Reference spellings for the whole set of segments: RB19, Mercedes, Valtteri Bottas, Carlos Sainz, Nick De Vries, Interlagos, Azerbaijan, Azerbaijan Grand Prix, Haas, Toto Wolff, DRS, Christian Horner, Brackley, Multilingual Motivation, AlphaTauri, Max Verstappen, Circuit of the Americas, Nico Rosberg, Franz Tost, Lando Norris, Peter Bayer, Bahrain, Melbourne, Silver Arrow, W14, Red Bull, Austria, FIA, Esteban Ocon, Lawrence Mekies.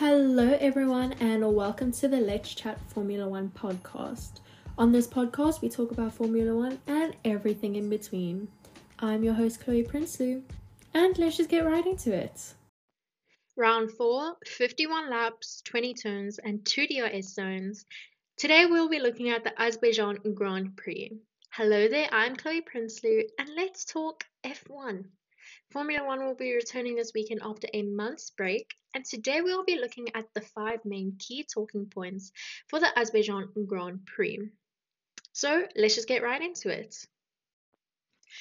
Hello everyone and welcome to the Let's Chat Formula 1 podcast. On this podcast we talk about Formula 1 and everything in between. I'm your host Chloe Prinsloo and let's just get right into it. Round 4, 51 laps, 20 turns and 2 DRS zones. Today we'll be looking at the Azerbaijan Grand Prix. Hello there, I'm Chloe Prinsloo and let's talk F1. Formula 1 will be returning this weekend after a month's break, and today we'll be looking at the 5 main key talking points for the Azerbaijan Grand Prix. So let's just get right into it.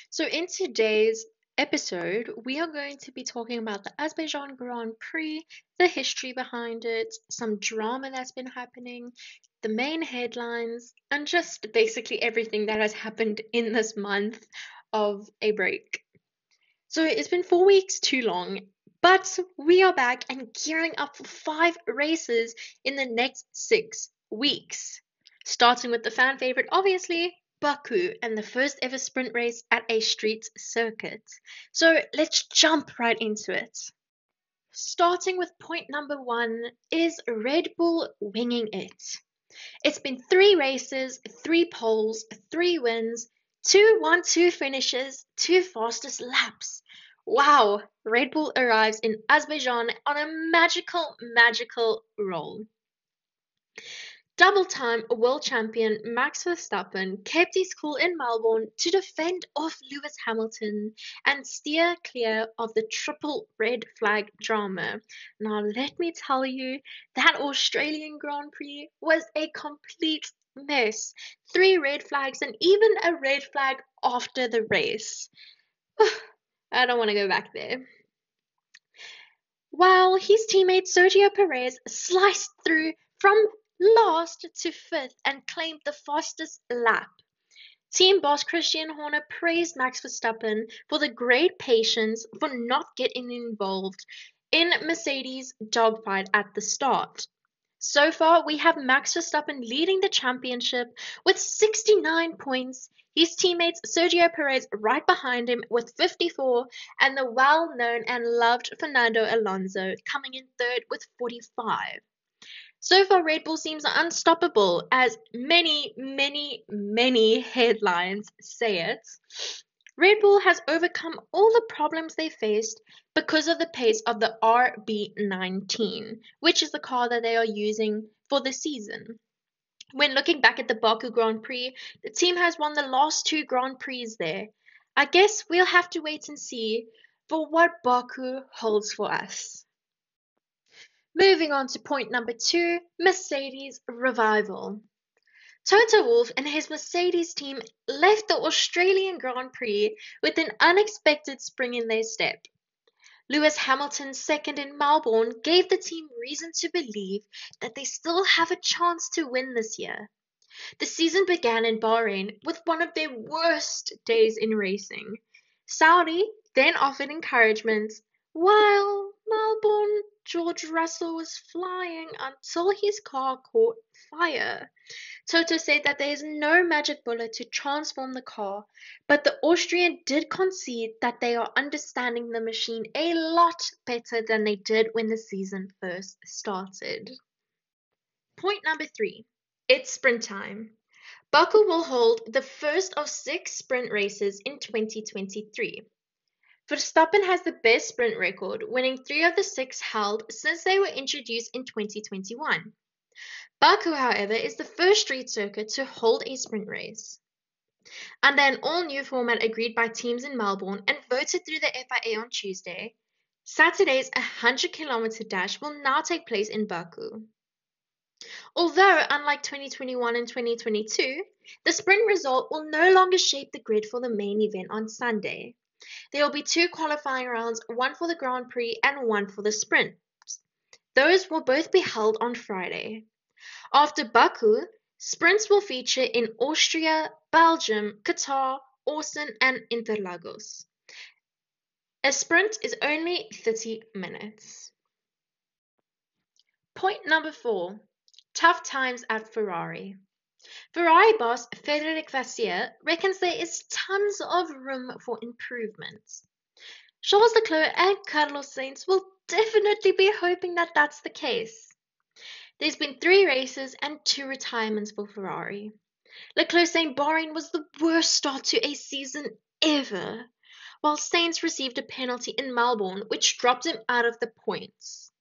So in today's episode, we are going to be talking about the Azerbaijan Grand Prix, the history behind it, some drama that's been happening, the main headlines, and just basically everything that has happened in this month of a break. So it's been 4 weeks too long, but we are back and gearing up for 5 races in the next 6 weeks. Starting with the fan favorite, obviously, Baku, and the first ever sprint race at a street circuit. So let's jump right into it. Starting with point number 1 is Red Bull winging it. It's been 3 races, 3 poles, 3 wins, 2 1-2 finishes, 2 fastest laps. Wow, Red Bull arrives in Azerbaijan on a magical, magical roll. Double-time world champion Max Verstappen kept his cool in Melbourne to defend off Lewis Hamilton and steer clear of the triple red flag drama. Now, let me tell you, that Australian Grand Prix was a complete mess. 3 red flags and even a red flag after the race. I don't want to go back there. While his teammate Sergio Perez sliced through from last to 5th and claimed the fastest lap. Team boss Christian Horner praised Max Verstappen for the great patience for not getting involved in Mercedes' dogfight at the start. So far, we have Max Verstappen leading the championship with 69 points, his teammates Sergio Perez right behind him with 54, and the well-known and loved Fernando Alonso coming in third with 45. So far, Red Bull seems unstoppable, as many headlines say it. Red Bull has overcome all the problems they faced because of the pace of the RB19, which is the car that they are using for the season. When looking back at the Baku Grand Prix, the team has won the last 2 Grand Prix there. I guess we'll have to wait and see for what Baku holds for us. Moving on to point number 2, Mercedes revival. Toto Wolff and his Mercedes team left the Australian Grand Prix with an unexpected spring in their step. Lewis Hamilton's second in Melbourne gave the team reason to believe that they still have a chance to win this year. The season began in Bahrain with one of their worst days in racing. Saudi then offered encouragement, while Melbourne, George Russell was flying until his car caught fire. Toto said that there is no magic bullet to transform the car, but the Austrian did concede that they are understanding the machine a lot better than they did when the season first started. Point number 3, it's sprint time. Baku will hold the first of 6 sprint races in 2023. Verstappen has the best sprint record, winning 3 of the 6 held since they were introduced in 2021. Baku, however, is the first street circuit to hold a sprint race. Under an all-new format agreed by teams in Melbourne and voted through the FIA on Tuesday, Saturday's 100-kilometer dash will now take place in Baku. Although, unlike 2021 and 2022, the sprint result will no longer shape the grid for the main event on Sunday. There will be 2 qualifying rounds, one for the Grand Prix and one for the sprint. Those will both be held on Friday. After Baku, sprints will feature in Austria, Belgium, Qatar, Austin and Interlagos. A sprint is only 30 minutes. Point number 4, tough times at Ferrari. Ferrari boss Frédéric Vasseur reckons there is tons of room for improvements. Charles Leclerc and Carlos Sainz will definitely be hoping that that's the case. There's been 3 races and 2 retirements for Ferrari. Leclerc saying Bahrain was the worst start to a season ever, while Sainz received a penalty in Melbourne, which dropped him out of the points.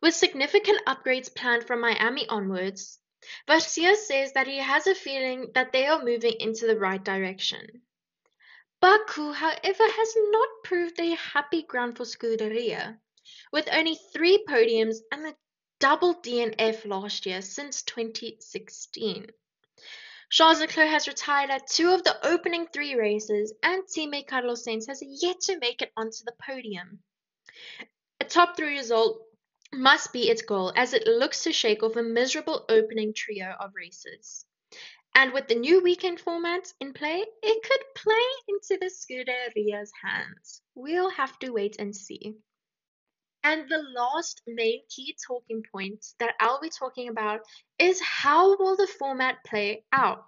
With significant upgrades planned from Miami onwards, Vasseur says that he has a feeling that they are moving into the right direction. Baku, however, has not proved a happy ground for Scuderia, with only 3 podiums and a double DNF last year since 2016. Charles Leclerc has retired at 2 of the opening 3 races, and teammate Carlos Sainz has yet to make it onto the podium. A top 3 result must be its goal, as it looks to shake off a miserable opening trio of races. And with the new weekend format in play, it could play into the Scuderia's hands. We'll have to wait and see. And the last main key talking point that I'll be talking about is how will the format play out?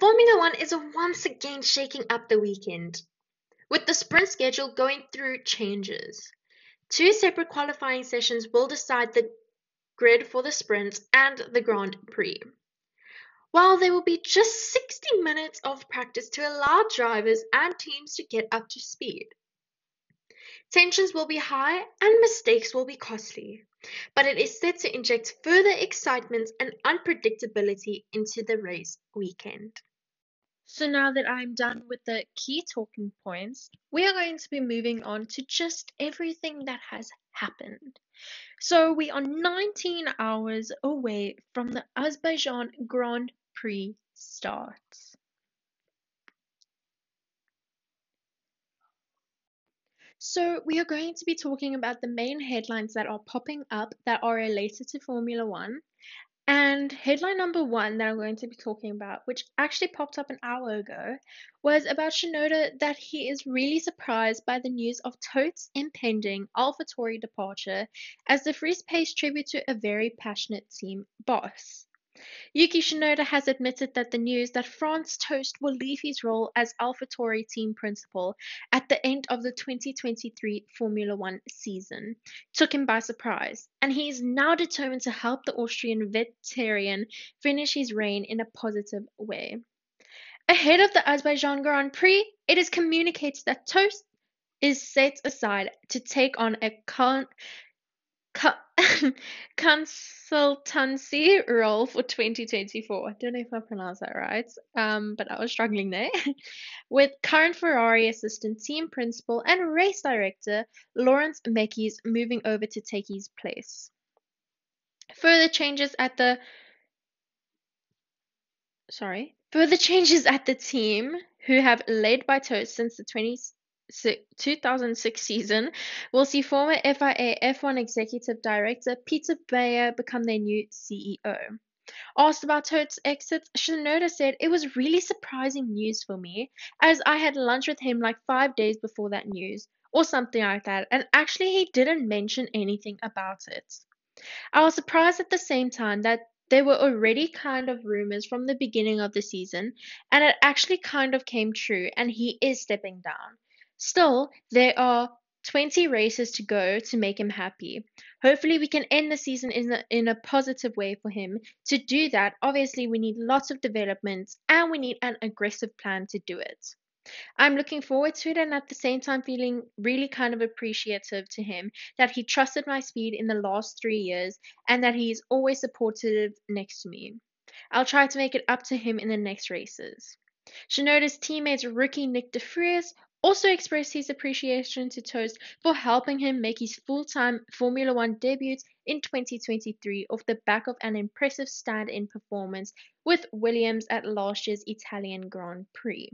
Formula 1 is once again shaking up the weekend, with the sprint schedule going through changes. 2 separate qualifying sessions will decide the grid for the sprint and the Grand Prix, while there will be just 60 minutes of practice to allow drivers and teams to get up to speed. Tensions will be high and mistakes will be costly, but it is set to inject further excitement and unpredictability into the race weekend. So now that I'm done with the key talking points, we are going to be moving on to just everything that has happened. So we are 19 hours away from the Azerbaijan Grand Prix starts. So we are going to be talking about the main headlines that are popping up that are related to Formula 1. And headline number 1 that I'm going to be talking about, which actually popped up an hour ago, was about Tsunoda, that he is really surprised by the news of Tote's impending AlphaTauri departure as the freeze pays tribute to a very passionate team boss. Yuki Tsunoda has admitted that the news that Franz Tost will leave his role as AlphaTauri team principal at the end of the 2023 Formula 1 season took him by surprise, and he is now determined to help the Austrian veteran finish his reign in a positive way. Ahead of the Azerbaijan Grand Prix, it is communicated that Tost is set aside to take on a consultancy role for 2024. I don't know if I pronounced that right, but I was struggling there. With current Ferrari assistant team principal and race director Lawrence Mekies moving over to take his place. Further changes at the team, who have led by Toast since the 2006 season, will see former FIA F1 Executive Director Peter Bayer become their new CEO. Asked about Tote's exit, Tsunoda said, "It was really surprising news for me, as I had lunch with him like 5 days before that news, or something like that, and actually he didn't mention anything about it. I was surprised at the same time that there were already kind of rumors from the beginning of the season, and it actually kind of came true, and he is stepping down. Still, there are 20 races to go to make him happy. Hopefully we can end the season in a positive way for him. To do that, obviously we need lots of developments and we need an aggressive plan to do it. I'm looking forward to it, and at the same time feeling really kind of appreciative to him that he trusted my speed in the last 3 years and that he is always supportive next to me. I'll try to make it up to him in the next races." Tsunoda's teammates rookie Nick De Vries also expressed his appreciation to Toast for helping him make his full-time Formula 1 debut in 2023 off the back of an impressive stand-in performance with Williams at last year's Italian Grand Prix.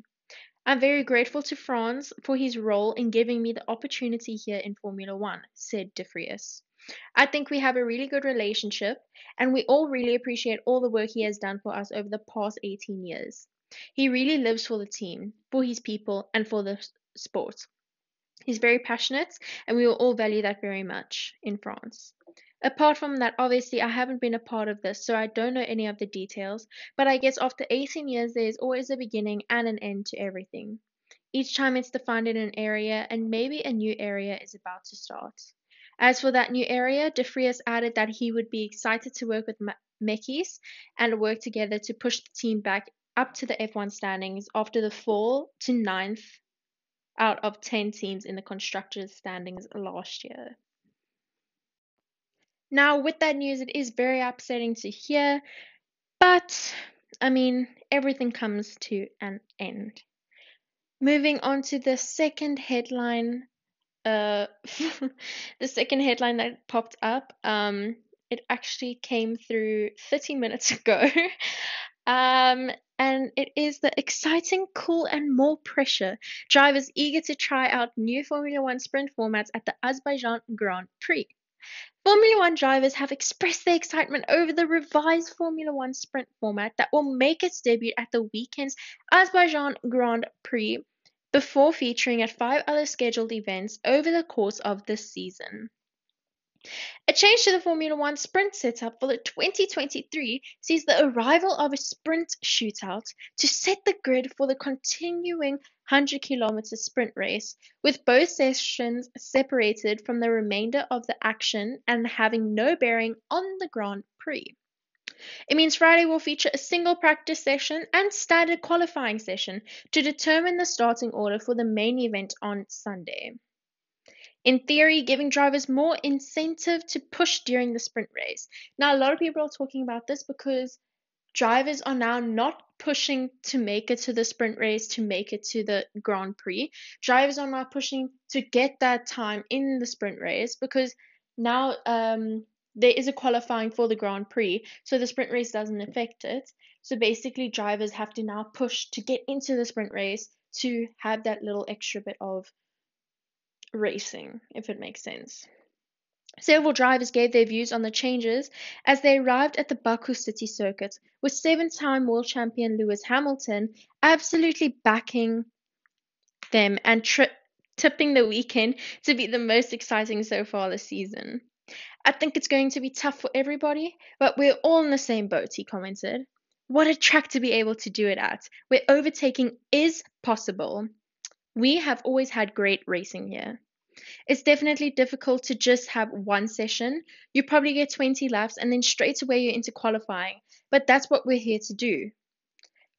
"I'm very grateful to Franz for his role in giving me the opportunity here in Formula 1, said De Vries. "I think we have a really good relationship, and we all really appreciate all the work he has done for us over the past 18 years. He really lives for the team, for his people, and for the sport. He's very passionate, and we will all value that very much in France. Apart from that, obviously, I haven't been a part of this, so I don't know any of the details, but I guess after 18 years, there is always a beginning and an end to everything. Each time it's defined in an area, and maybe a new area is about to start. As for that new area, De Vries added that he would be excited to work with Mekis and work together to push the team back up to the F1 standings after the fall to 9th out of 10 teams in the Constructors' standings last year. Now, with that news, it is very upsetting to hear, but, I mean, everything comes to an end. Moving on to the second headline, the second headline that popped up, it actually came through 30 minutes ago, and it is the exciting, cool, and more pressure. Drivers eager to try out new Formula 1 sprint formats at the Azerbaijan Grand Prix. Formula 1 drivers have expressed their excitement over the revised Formula 1 sprint format that will make its debut at the weekend's Azerbaijan Grand Prix before featuring at 5 other scheduled events over the course of the season. A change to the Formula 1 sprint setup for the 2023 sees the arrival of a sprint shootout to set the grid for the continuing 100-kilometer sprint race, with both sessions separated from the remainder of the action and having no bearing on the Grand Prix. It means Friday will feature a single practice session and standard qualifying session to determine the starting order for the main event on Sunday. In theory, giving drivers more incentive to push during the sprint race. Now, a lot of people are talking about this because drivers are now not pushing to make it to the sprint race, to make it to the Grand Prix. Drivers are now pushing to get that time in the sprint race because now there is a qualifying for the Grand Prix, so the sprint race doesn't affect it. So basically, drivers have to now push to get into the sprint race to have that little extra bit of racing, if it makes sense. Several drivers gave their views on the changes as they arrived at the Baku City Circuit, with 7-time world champion Lewis Hamilton absolutely backing them and tipping the weekend to be the most exciting so far this season. "I think it's going to be tough for everybody, but we're all in the same boat," he commented. "What a track to be able to do it at, where overtaking is possible. We have always had great racing here. It's definitely difficult to just have one session. You probably get 20 laps and then straight away you're into qualifying, but that's what we're here to do."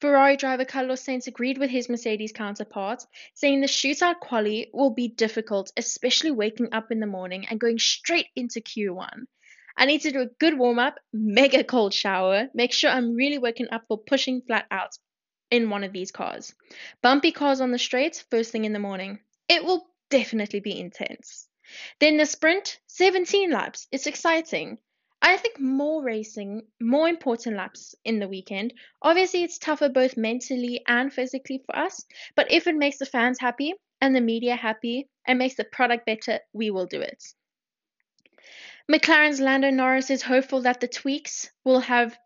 Ferrari driver Carlos Sainz agreed with his Mercedes counterpart, saying the shootout quali will be difficult, especially waking up in the morning and going straight into Q1. "I need to do a good warm-up, mega cold shower, make sure I'm really waking up for pushing flat out in one of these cars. Bumpy cars on the straights first thing in the morning. It will definitely be intense. Then the sprint, 17 laps. It's exciting. I think more racing, more important laps in the weekend. Obviously, it's tougher both mentally and physically for us, but if it makes the fans happy and the media happy and makes the product better, we will do it." McLaren's Lando Norris is hopeful that the tweaks will have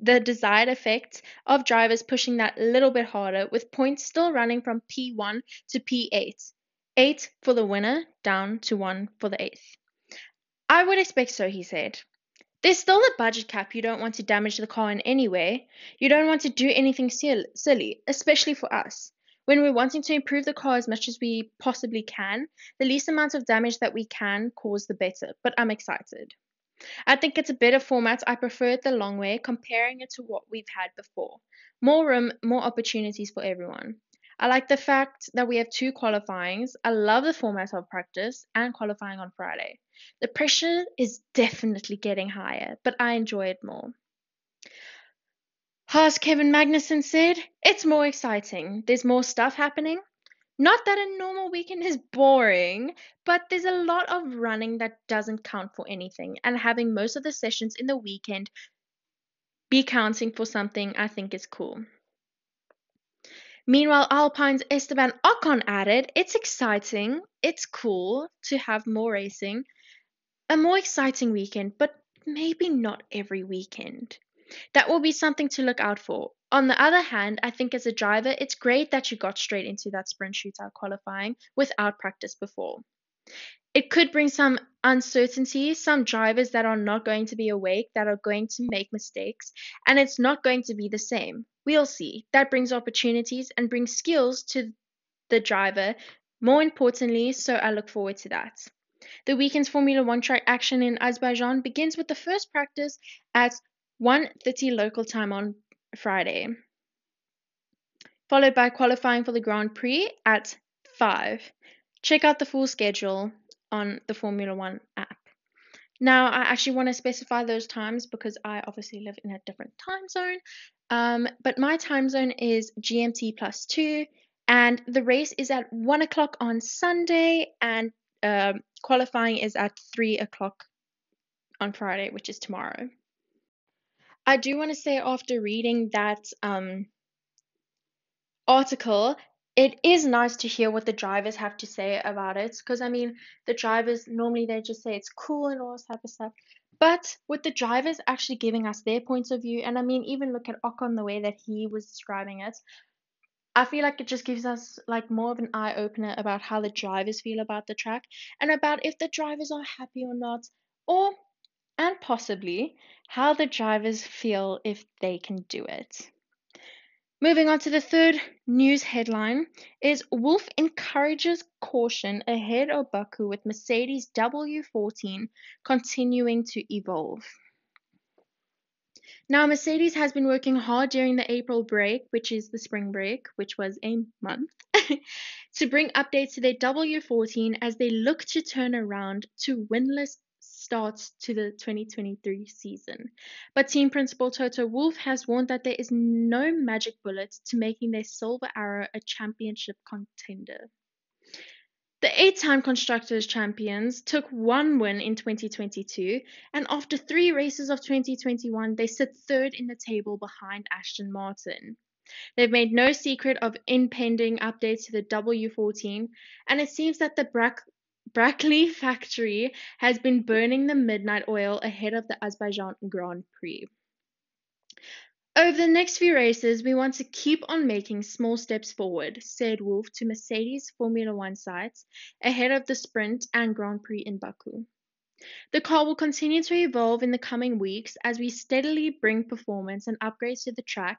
the desired effect of drivers pushing that little bit harder, with points still running from P1 to P8. 8 for the winner, down to 1 for the 8th. "I would expect so," he said. "There's still the budget cap. You don't want to damage the car in any way. You don't want to do anything silly, especially for us. When we're wanting to improve the car as much as we possibly can, the least amount of damage that we can cause, the better. But I'm excited. I think it's a better format. I prefer it the long way, comparing it to what we've had before. More room, more opportunities for everyone. I like the fact that we have 2 qualifyings. I love the format of practice and qualifying on Friday. The pressure is definitely getting higher, but I enjoy it more." Haas Kevin Magnussen said, "It's more exciting. There's more stuff happening. Not that a normal weekend is boring, but there's a lot of running that doesn't count for anything, and having most of the sessions in the weekend be counting for something I think is cool." Meanwhile, Alpine's Esteban Ocon added, "It's exciting, it's cool to have more racing, a more exciting weekend, but maybe not every weekend. That will be something to look out for. On the other hand, I think as a driver, it's great that you got straight into that sprint shootout qualifying without practice before. It could bring some uncertainty, some drivers that are not going to be awake, that are going to make mistakes, and it's not going to be the same. We'll see. That brings opportunities and brings skills to the driver, more importantly, so I look forward to that. The weekend's Formula 1 track action in Azerbaijan begins with the first practice at 1:30 local time on Friday, followed by qualifying for the Grand Prix at 5. Check out the full schedule on the Formula 1 app. Now, I actually want to specify those times because I obviously live in a different time zone, but my time zone is GMT+2, and the race is at 1 o'clock on Sunday, and qualifying is at 3 o'clock on Friday, which is tomorrow. I do want to say, after reading that article, it is nice to hear what the drivers have to say about it, because I mean, the drivers normally they just say it's cool and all this type of stuff, but with the drivers actually giving us their points of view, and I mean, even look at Ocon, the way that he was describing it, I feel like it just gives us like more of an eye opener about how the drivers feel about the track and about if the drivers are happy or not, or and possibly how the drivers feel if they can do it. Moving on to the third news headline is Wolff encourages caution ahead of Baku with Mercedes W14 continuing to evolve. Now, Mercedes has been working hard during the April break, which is the spring break, which was a month, to bring updates to their W14 as they look to turn around to winless starts to the 2023 season. But team principal Toto Wolff has warned that there is no magic bullet to making their Silver Arrow a championship contender. The 8-time Constructors' Champions took one win in 2022, and after 3 races of 2021, they sit third in the table behind Aston Martin. They've made no secret of impending updates to the W14, and it seems that the Brackley factory has been burning the midnight oil ahead of the Azerbaijan Grand Prix. Over the next few races, we want to keep on making small steps forward, said Wolff to Mercedes Formula 1 sites ahead of the Sprint and Grand Prix in Baku. The car will continue to evolve in the coming weeks as we steadily bring performance and upgrades to the track,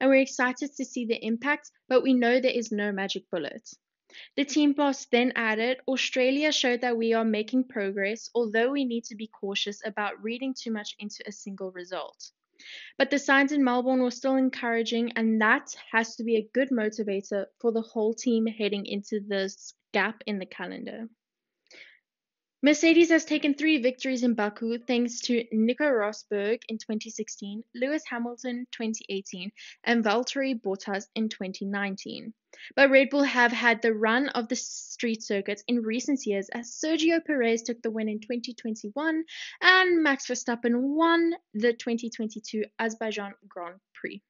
and we're excited to see the impact, but we know there is no magic bullet. The team boss then added, Australia showed that we are making progress, although we need to be cautious about reading too much into a single result. But the signs in Melbourne were still encouraging, and that has to be a good motivator for the whole team heading into this gap in the calendar. Mercedes has taken 3 victories in Baku thanks to Nico Rosberg in 2016, Lewis Hamilton 2018, and Valtteri Bottas in 2019. But Red Bull have had the run of the street circuits in recent years as Sergio Perez took the win in 2021 and Max Verstappen won the 2022 Azerbaijan Grand Prix.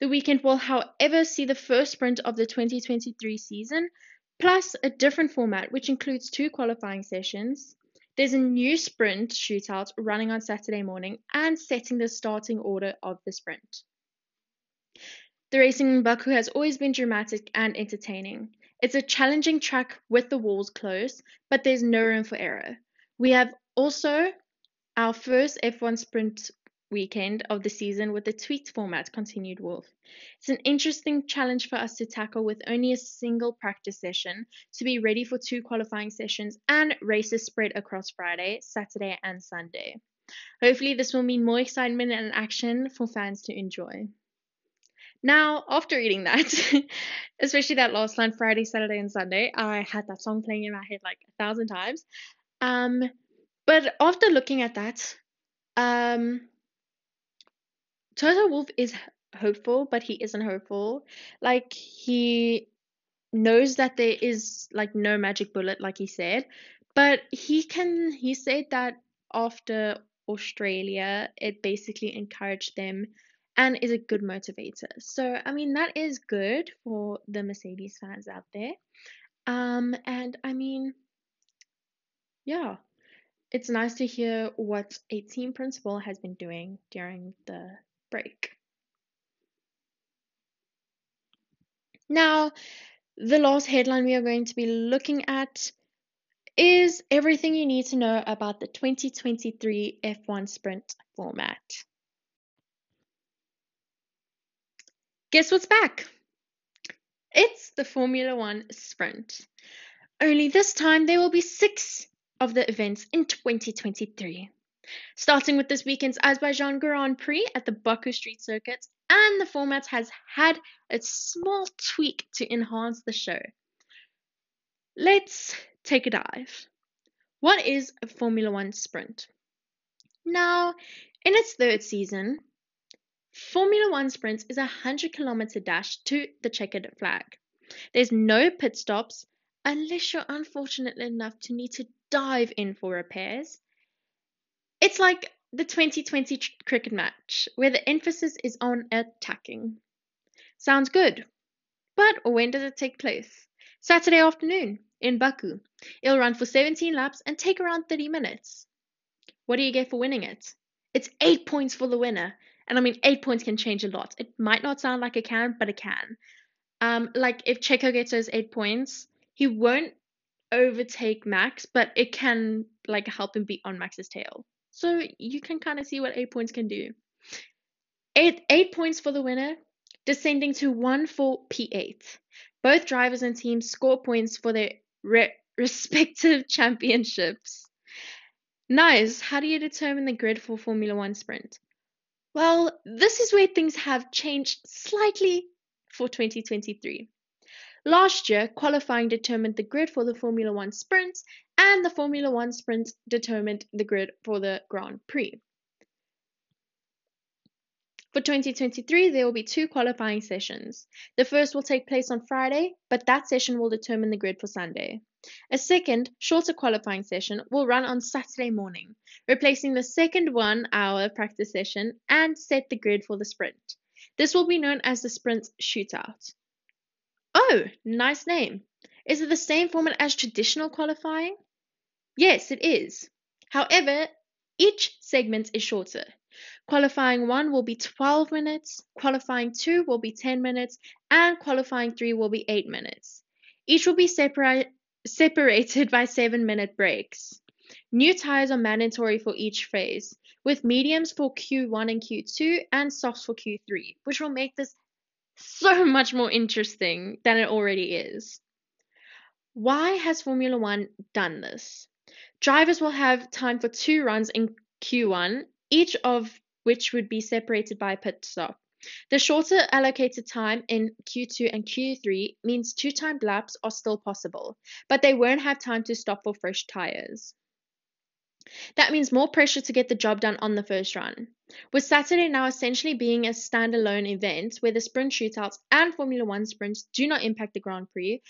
The weekend will, however, see the first sprint of the 2023 season, plus a different format, which includes 2 qualifying sessions. There's a new sprint shootout running on Saturday morning and setting the starting order of the sprint. The racing in Baku has always been dramatic and entertaining. It's a challenging track with the walls close, but there's no room for error. We have also our first F1 sprint weekend of the season with a tweaked format, continued Wolff. It's an interesting challenge for us to tackle with only a single practice session to be ready for 2 qualifying sessions and races spread across Friday, Saturday and Sunday. Hopefully this will mean more excitement and action for fans to enjoy. Now, after reading that, especially that last line, Friday, Saturday and Sunday, I had that song playing in my head like 1,000 times. But after looking at that, Toto Wolff is hopeful, but he isn't hopeful. Like, he knows that there is like no magic bullet, like he said, but he said that after Australia, it basically encouraged them and is a good motivator. So, I mean, that is good for the Mercedes fans out there. And I mean, yeah, it's nice to hear what a team principal has been doing during the break. Now, the last headline we are going to be looking at is everything you need to know about the 2023 F1 sprint format. Guess what's back? It's the Formula 1 sprint. Only this time there will be 6 of the events in 2023. Starting with this weekend's Azerbaijan Grand Prix at the Baku Street Circuit, and the format has had a small tweak to enhance the show. Let's take a dive. What is a Formula 1 sprint? Now, in its third season, Formula 1 sprints is a 100-kilometer dash to the checkered flag. There's no pit stops unless you're unfortunate enough to need to dive in for repairs. It's like the 2020 cricket match, where the emphasis is on attacking. Sounds good, but when does it take place? Saturday afternoon in Baku. It'll run for 17 laps and take around 30 minutes. What do you get for winning it? It's 8 points for the winner. And I mean, 8 points can change a lot. It might not sound like it can, but it can. Like if Checo gets those 8 points, he won't overtake Max, but it can like help him beat on Max's tail. So you can kind of see what 8 points can do. Eight points for the winner, descending to one for P8. Both drivers and teams score points for their respective championships. Nice. How do you determine the grid for Formula 1 sprint? Well, this is where things have changed slightly for 2023. Last year, qualifying determined the grid for the Formula 1 sprints, and the Formula 1 sprint determined the grid for the Grand Prix. For 2023, there will be two qualifying sessions. The first will take place on Friday, but that session will determine the grid for Sunday. A second, shorter qualifying session will run on Saturday morning, replacing the second one-hour practice session and set the grid for the sprint. This will be known as the sprint shootout. Oh, nice name. Is it the same format as traditional qualifying? Yes, it is. However, each segment is shorter. Qualifying 1 will be 12 minutes, qualifying 2 will be 10 minutes, and qualifying 3 will be 8 minutes. Each will be separated by 7-minute breaks. New tyres are mandatory for each phase, with mediums for Q1 and Q2 and softs for Q3, which will make this so much more interesting than it already is. Why has Formula 1 done this? Drivers will have time for two runs in Q1, each of which would be separated by a pit stop. The shorter allocated time in Q2 and Q3 means two-timed laps are still possible, but they won't have time to stop for fresh tyres. That means more pressure to get the job done on the first run. With Saturday now essentially being a standalone event where the sprint shootouts and Formula 1 sprints do not impact the Grand Prix,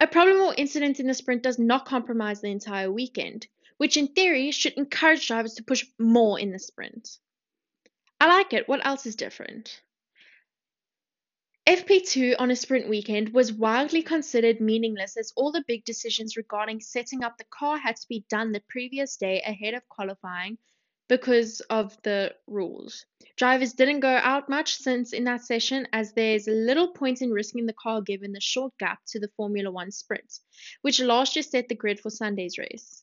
a problem or incident in the sprint does not compromise the entire weekend, which in theory should encourage drivers to push more in the sprint. I like it. What else is different? FP2 on a sprint weekend was wildly considered meaningless, as all the big decisions regarding setting up the car had to be done the previous day ahead of qualifying because of the rules. Drivers didn't go out much since in that session, as there's little point in risking the car given the short gap to the Formula 1 sprint, which last year set the grid for Sunday's race.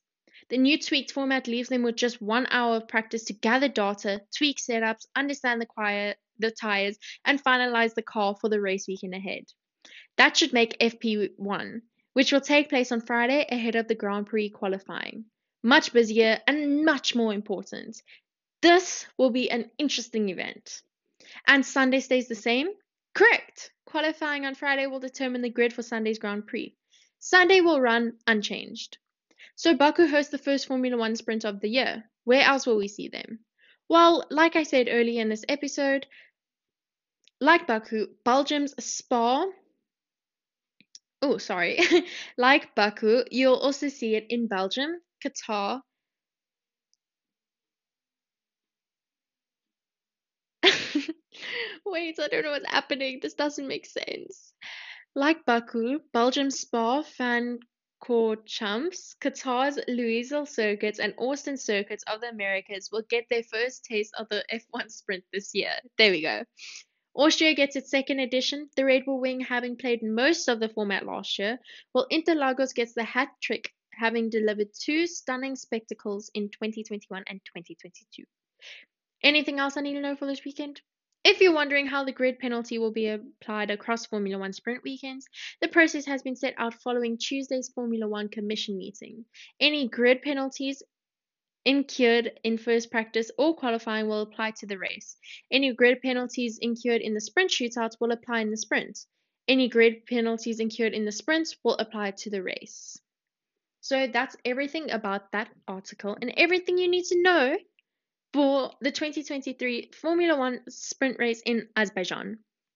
The new tweaked format leaves them with just 1 hour of practice to gather data, tweak setups, understand the tyres, and finalise the car for the race weekend ahead. That should make FP1, which will take place on Friday ahead of the Grand Prix qualifying, much busier and much more important. This will be an interesting event. And Sunday stays the same? Correct! Qualifying on Friday will determine the grid for Sunday's Grand Prix. Sunday will run unchanged. So Baku hosts the first Formula 1 sprint of the year. Where else will we see them? Well, like I said earlier in this episode, like Baku, you'll also see it in Belgium, Qatar. Wait, I don't know what's happening. This doesn't make sense. Like Baku, Belgium, Spa-Francorchamps, Qatar's Louisville circuits and Austin circuits of the Americas will get their first taste of the F1 sprint this year. There we go. Austria gets its second edition, the Red Bull wing having played most of the format last year, while Interlagos gets the hat trick, having delivered two stunning spectacles in 2021 and 2022. Anything else I need to know for this weekend? If you're wondering how the grid penalty will be applied across Formula 1 sprint weekends, the process has been set out following Tuesday's Formula 1 Commission meeting. Any grid penalties incurred in first practice or qualifying will apply to the race. Any grid penalties incurred in the sprint shootouts will apply in the sprint. Any grid penalties incurred in the sprints will apply to the race. So that's everything about that article and everything you need to know for the 2023 Formula 1 sprint race in Azerbaijan.